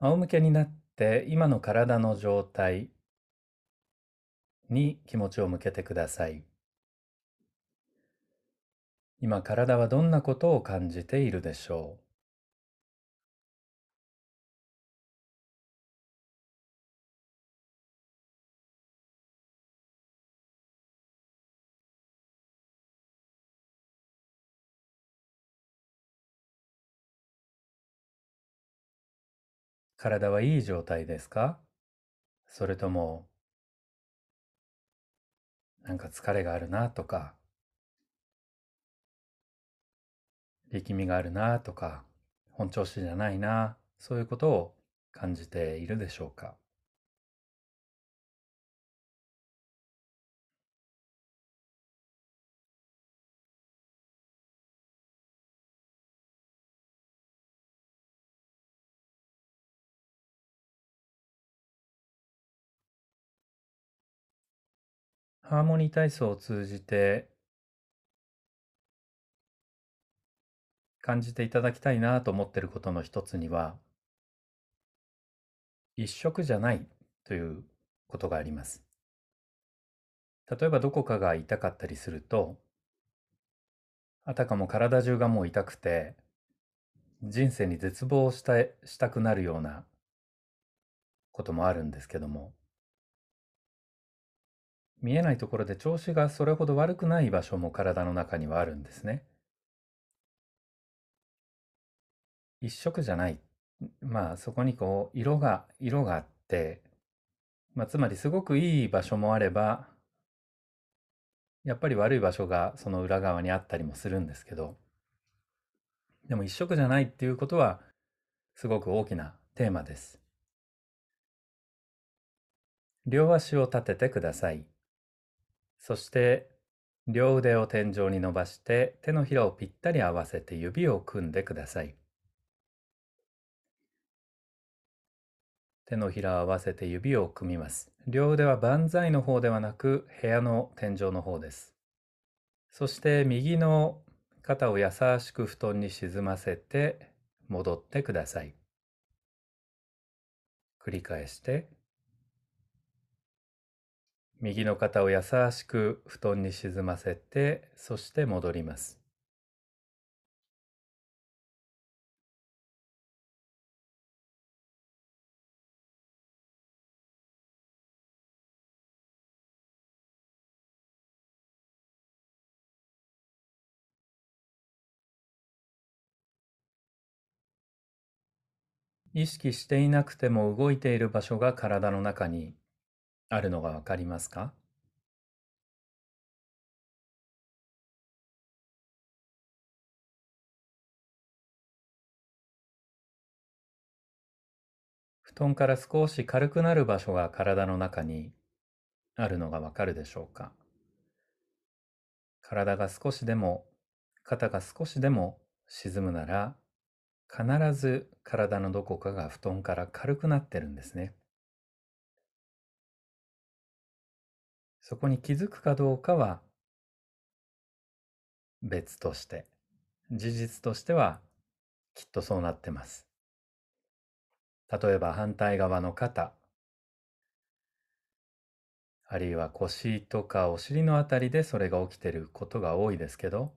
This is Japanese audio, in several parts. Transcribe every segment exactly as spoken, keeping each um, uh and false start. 仰向けになって今の体の状態に気持ちを向けてください。今、体はどんなことを感じているでしょう。体はいい状態ですか？それとも、なんか疲れがあるなとか、力みがあるなとか、本調子じゃないな、そういうことを感じているでしょうか？ハーモニー体操を通じて感じていただきたいなと思っていることの一つには、一色じゃないということがあります。例えばどこかが痛かったりすると、あたかも体中がもう痛くて、人生に絶望した、したくなるようなこともあるんですけども、見えないところで調子がそれほど悪くない場所も体の中にはあるんですね。一色じゃない。まあそこにこう色が色があって、まあ、つまりすごくいい場所もあれば、やっぱり悪い場所がその裏側にあったりもするんですけど、でも一色じゃないっていうことはすごく大きなテーマです。両足を立ててください。そして両腕を天井に伸ばして手のひらをぴったり合わせて指を組んでください。手のひらを合わせて指を組みます。両腕は万歳の方ではなく部屋の天井の方です。そして右の肩を優しく布団に沈ませて戻ってください。繰り返して。右の肩を優しく布団に沈ませて、そして戻ります。意識していなくても動いている場所が体の中にあるのがわかりますか？布団から少し軽くなる場所が体の中にあるのがわかるでしょうか？体が少しでも、肩が少しでも沈むなら、必ず体のどこかが布団から軽くなってるんですね。そこに気づくかどうかは別として、事実としてはきっとそうなってます。例えば反対側の肩、あるいは腰とかお尻のあたりでそれが起きていることが多いですけど、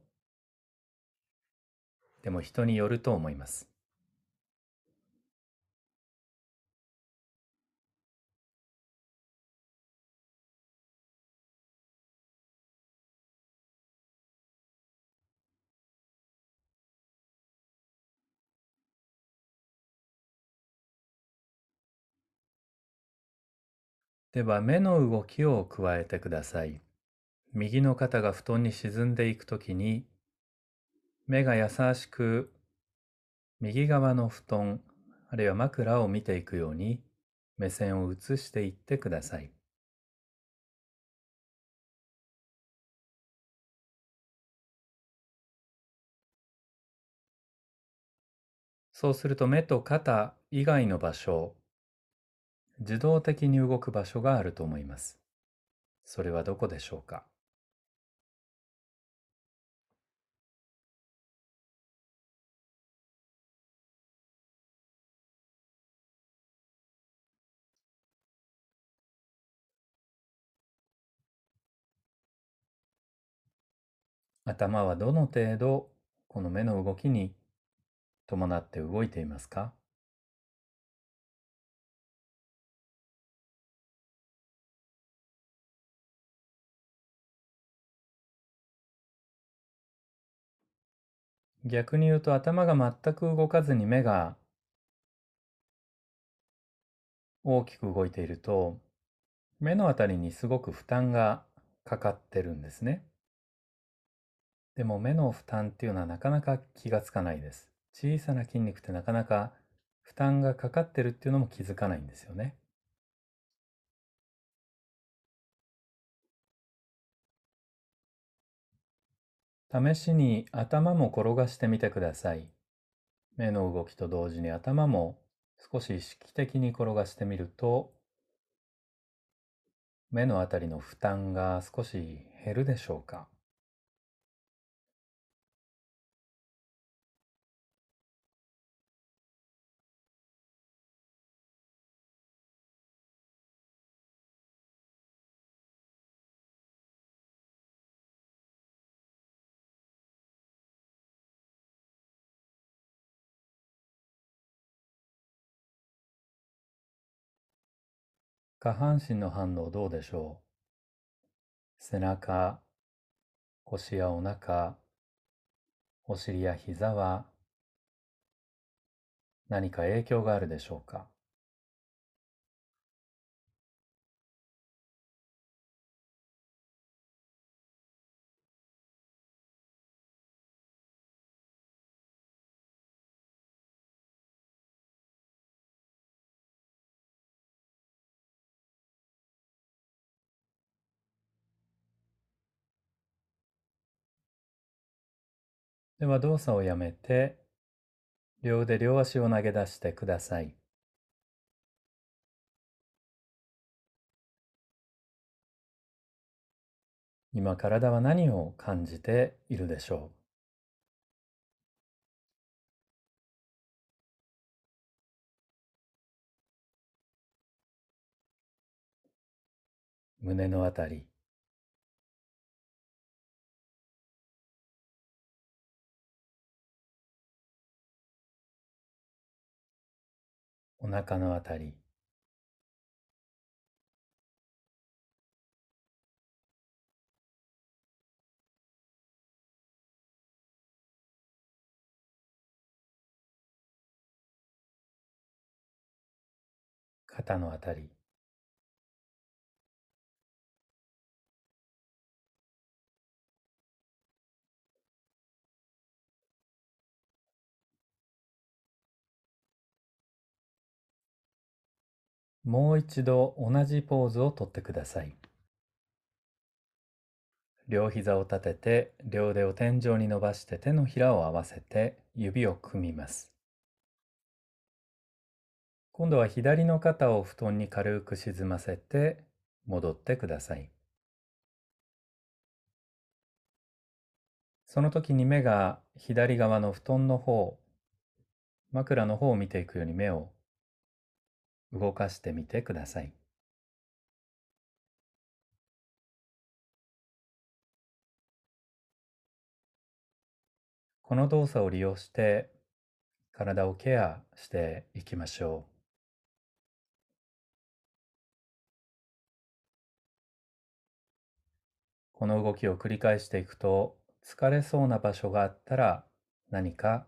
でも人によると思います。では目の動きを加えてください。右の肩が布団に沈んでいくときに、目が優しく右側の布団、あるいは枕を見ていくように目線を移していってください。そうすると目と肩以外の場所、自動的に動く場所があると思います。それはどこでしょうか？頭はどの程度この目の動きに伴って動いていますか？逆に言うと、頭が全く動かずに目が大きく動いていると、目のあたりにすごく負担がかかってるんですね。でも目の負担っていうのはなかなか気がつかないです。小さな筋肉ってなかなか負担がかかってるっていうのも気づかないんですよね。試しに頭も転がしてみてください。目の動きと同時に頭も少し意識的に転がしてみると、目のあたりの負担が少し減るでしょうか。下半身の反応どうでしょう？背中、腰やお腹、お尻や膝は何か影響があるでしょうか？では動作をやめて、両腕両足を投げ出してください。今体は何を感じているでしょう？胸のあたり、お腹のあたり、肩のあたり、もう一度同じポーズをとってください。両膝を立てて、両腕を天井に伸ばして手のひらを合わせて指を組みます。今度は左の肩を布団に軽く沈ませて戻ってください。その時に目が左側の布団の方、枕の方を見ていくように目を動かしてみてください。この動作を利用して体をケアしていきましょう。この動きを繰り返していくと、疲れそうな場所があったら何か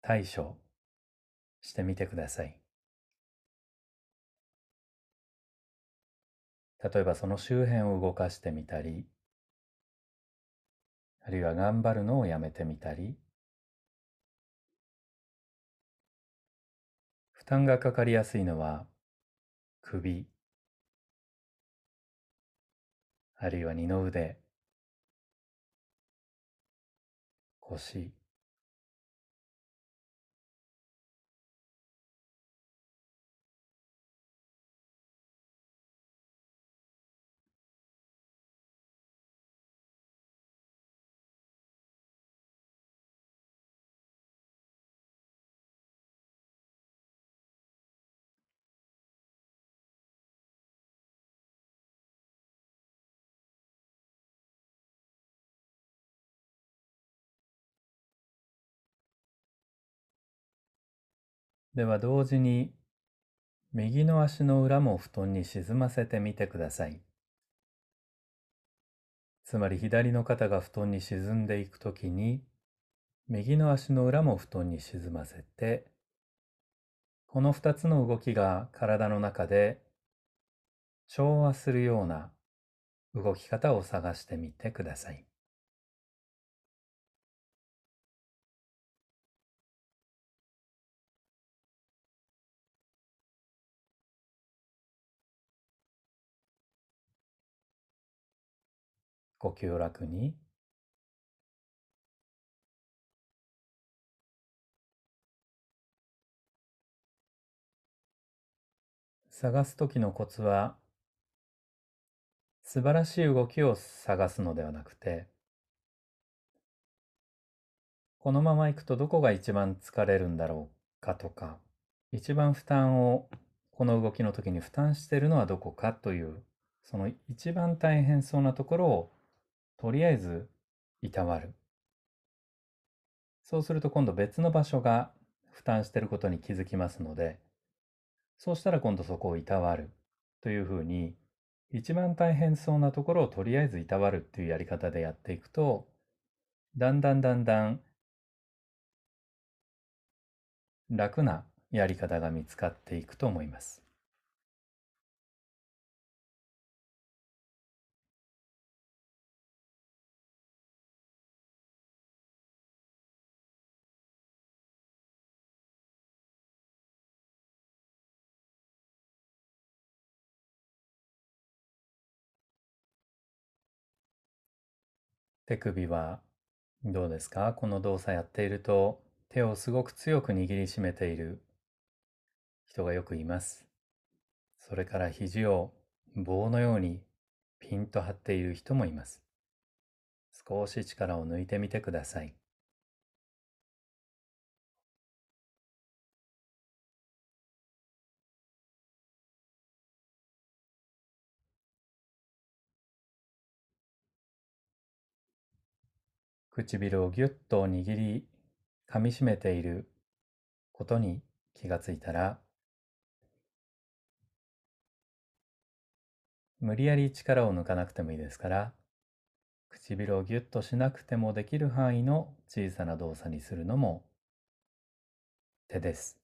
対処してみてください。例えばその周辺を動かしてみたり、あるいは頑張るのをやめてみたり、負担がかかりやすいのは首、あるいは二の腕、腰、では同時に右の足の裏も布団に沈ませてみてください。つまり左の肩が布団に沈んでいくときに、右の足の裏も布団に沈ませて、このふたつの動きが体の中で調和するような動き方を探してみてください。呼吸を楽に。探すときのコツは、素晴らしい動きを探すのではなくて、このままいくとどこが一番疲れるんだろうかとか、一番負担を、この動きのときに負担しているのはどこかという、その一番大変そうなところをとりあえずいたわる。そうすると今度別の場所が負担していることに気づきますので、そうしたら今度そこをいたわるというふうに、一番大変そうなところをとりあえずいたわるっていうやり方でやっていくと、だんだんだんだん楽なやり方が見つかっていくと思います。手首はどうですか？この動作やっていると手をすごく強く握りしめている人がよくいます。それから肘を棒のようにピンと張っている人もいます。少し力を抜いてみてください。唇をぎゅっと握り、噛みしめていることに気がついたら、無理やり力を抜かなくてもいいですから、唇をぎゅっとしなくてもできる範囲の小さな動作にするのも手です。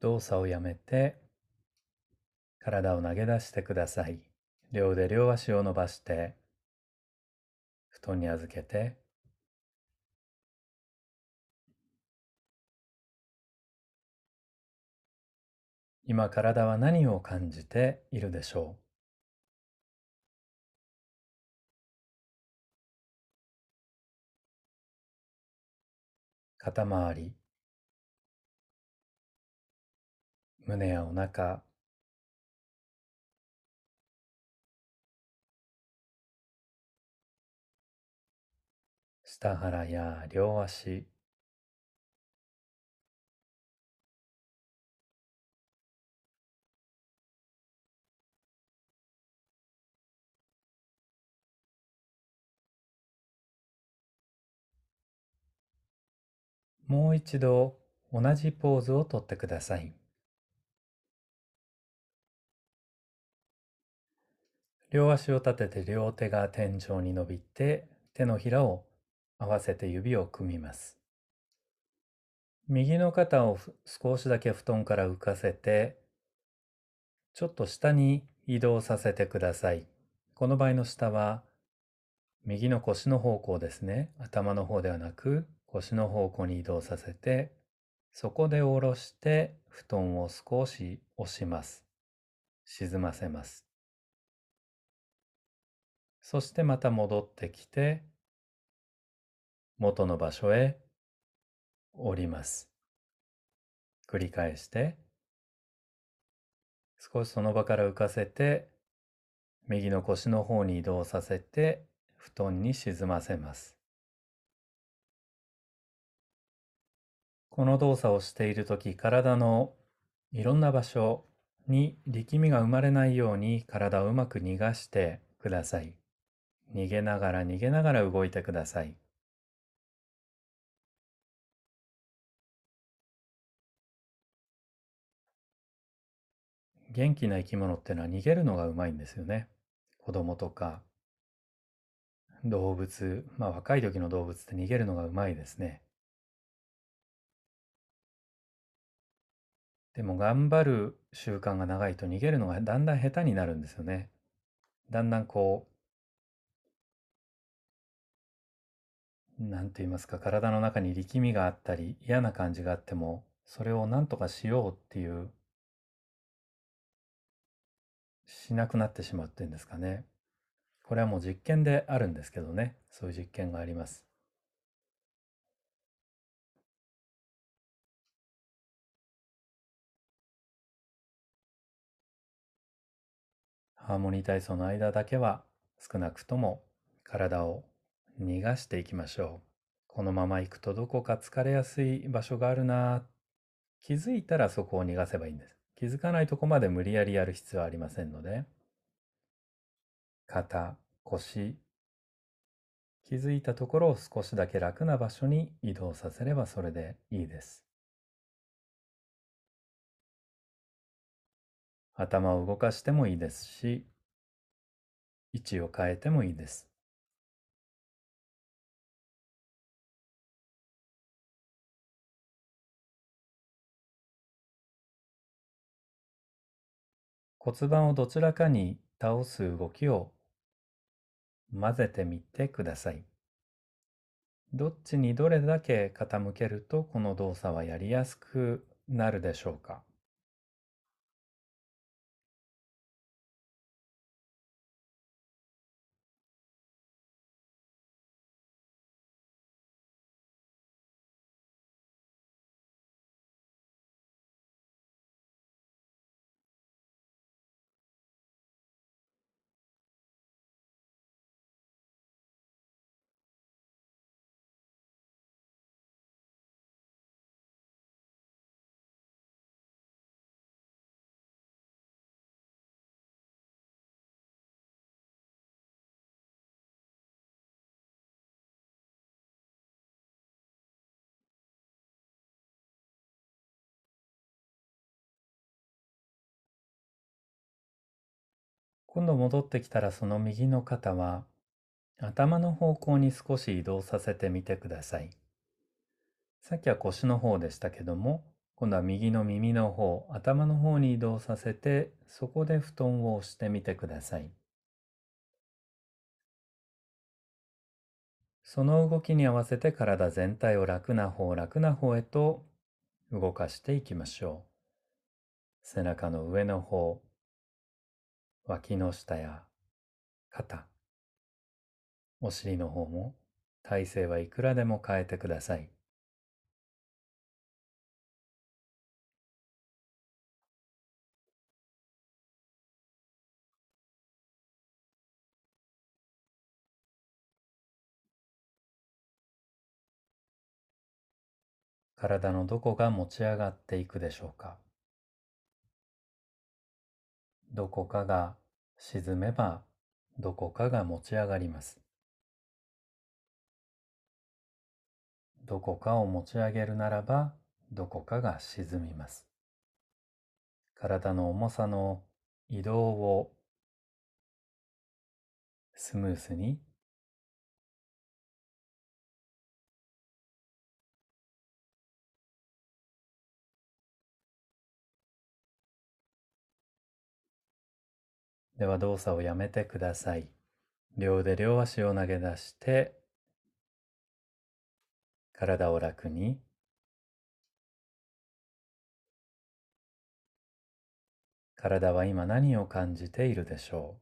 動作をやめて、体を投げ出してください。両腕両足を伸ばして、布団に預けて、今体は何を感じているでしょう？肩周り、胸やお腹、下腹や両足、もう一度同じポーズをとってください。両足を立てて両手が天井に伸びて、手のひらを合わせて指を組みます。右の肩を少しだけ布団から浮かせて、ちょっと下に移動させてください。この場合の下は、右の腰の方向ですね。頭の方ではなく、腰の方向に移動させて、そこで下ろして、布団を少し押します。沈ませます。そしてまた戻ってきて、元の場所へ降ります。繰り返して、少しその場から浮かせて、右の腰の方に移動させて布団に沈ませます。この動作をしているとき、体のいろんな場所に力みが生まれないように体をうまく逃がしてください。逃げながら逃げながら動いてください。元気な生き物っていうのは逃げるのがうまいんですよね。子供とか動物、まあ若い時の動物って逃げるのがうまいですね。でも頑張る習慣が長いと逃げるのがだんだん下手になるんですよね。だんだんこう、なんて言いますか、体の中に力みがあったり嫌な感じがあっても、それをなんとかしようっていう、しなくなってしまうっていうんですかね。これはもう実験であるんですけどね、そういう実験があります。ハーモニー体操の間だけは少なくとも体を逃がしていきましょう。このまま行くとどこか疲れやすい場所があるな、気づいたらそこを逃がせばいいんです。気づかないとこまで無理やりやる必要はありませんので、肩、腰、気づいたところを少しだけ楽な場所に移動させればそれでいいです。頭を動かしてもいいですし、位置を変えてもいいです。骨盤をどちらかに倒す動きを混ぜてみてください。どっちにどれだけ傾けるとこの動作はやりやすくなるでしょうか。今度戻ってきたら、その右の肩は頭の方向に少し移動させてみてください。さっきは腰の方でしたけども、今度は右の耳の方、頭の方に移動させて、そこで布団を押してみてください。その動きに合わせて体全体を楽な方、楽な方へと動かしていきましょう。背中の上の方、脇の下や肩、お尻の方も体勢はいくらでも変えてください。体のどこが持ち上がっていくでしょうか。どこかが沈めば、どこかが持ち上がります。どこかを持ち上げるならば、どこかが沈みます。体の重さの移動をスムースに、では動作をやめてください。両腕両足を投げ出して、体を楽に。体は今何を感じているでしょう。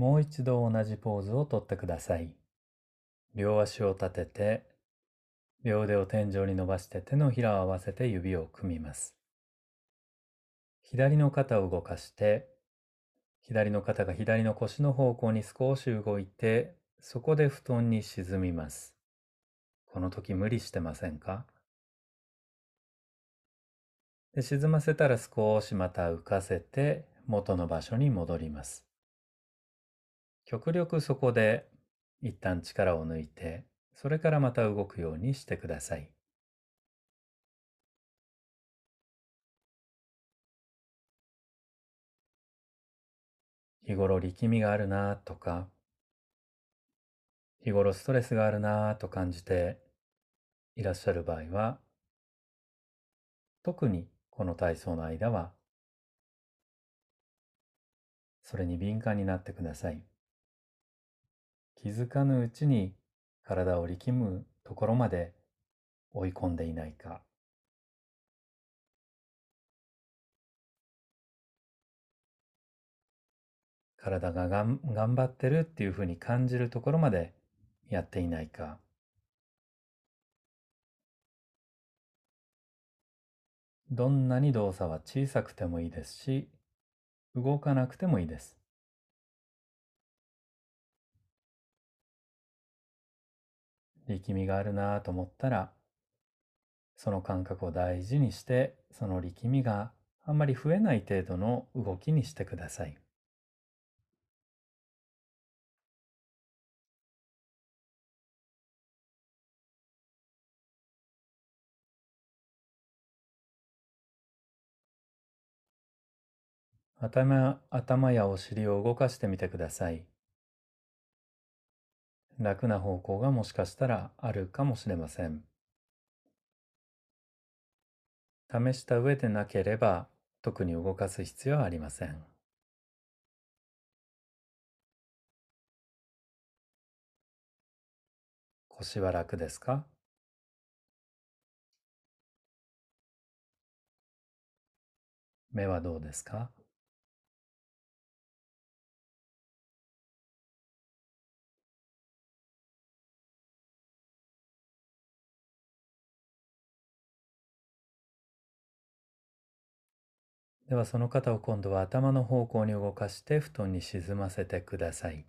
もう一度同じポーズをとってください。両足を立てて、両腕を天井に伸ばして手のひらを合わせて指を組みます。左の肩を動かして、左の肩が左の腰の方向に少し動いて、そこで布団に沈みます。この時無理してませんか？で、沈ませたら少しまた浮かせて、元の場所に戻ります。極力そこで一旦力を抜いて、それからまた動くようにしてください。日頃力みがあるなとか、日頃ストレスがあるなと感じていらっしゃる場合は、特にこの体操の間は、それに敏感になってください。気づかぬうちに体を力むところまで追い込んでいないか。体ががん頑張ってるっていうふうに感じるところまでやっていないか。どんなに動作は小さくてもいいですし、動かなくてもいいです。力みがあるなぁと思ったら、その感覚を大事にして、その力みがあんまり増えない程度の動きにしてください。頭、頭やお尻を動かしてみてください。楽な方向がもしかしたらあるかもしれません。試した上でなければ、特に動かす必要はありません。腰は楽ですか？目はどうですか？ではその肩を今度は頭の方向に動かして布団に沈ませてください。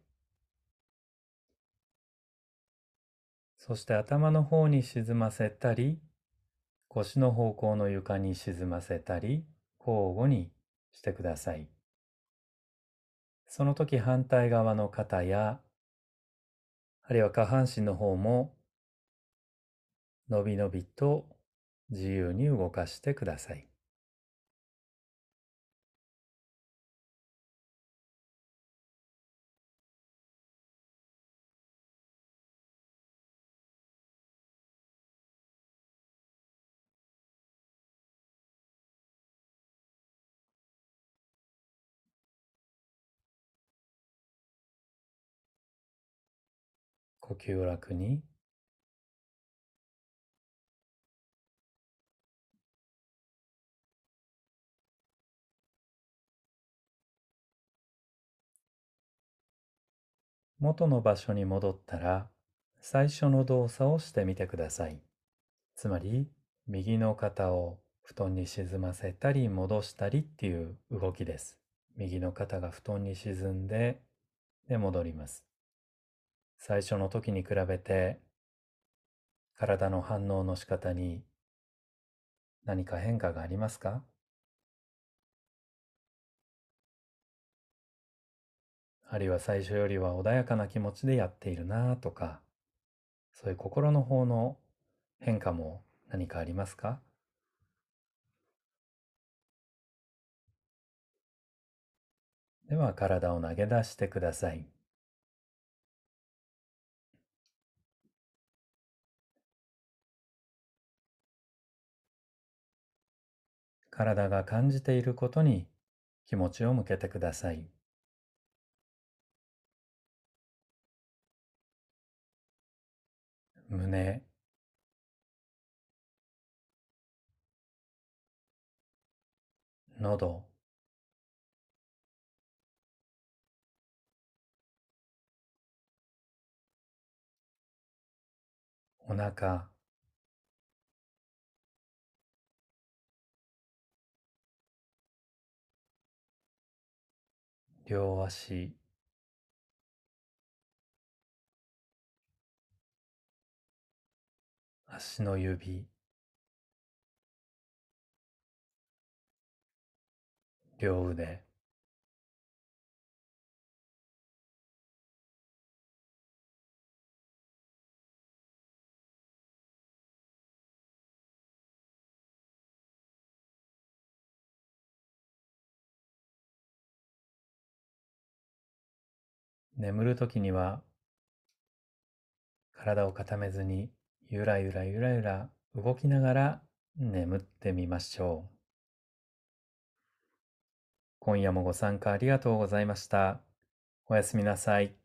そして頭の方に沈ませたり、腰の方向の床に沈ませたり、交互にしてください。その時反対側の肩や、あるいは下半身の方も、のびのびと自由に動かしてください。呼吸を楽に。元の場所に戻ったら、最初の動作をしてみてください。つまり、右の肩を布団に沈ませたり戻したりっていう動きです。右の肩が布団に沈んで、で戻ります。最初の時に比べて、体の反応の仕方に何か変化がありますか？あるいは最初よりは穏やかな気持ちでやっているなとか、そういう心の方の変化も何かありますか？では体を投げ出してください。体が感じていることに気持ちを向けてください。胸、喉、お腹、両足、足の指、両腕、眠るときには体を固めずにゆらゆらゆらゆら動きながら眠ってみましょう。今夜もご参加ありがとうございました。おやすみなさい。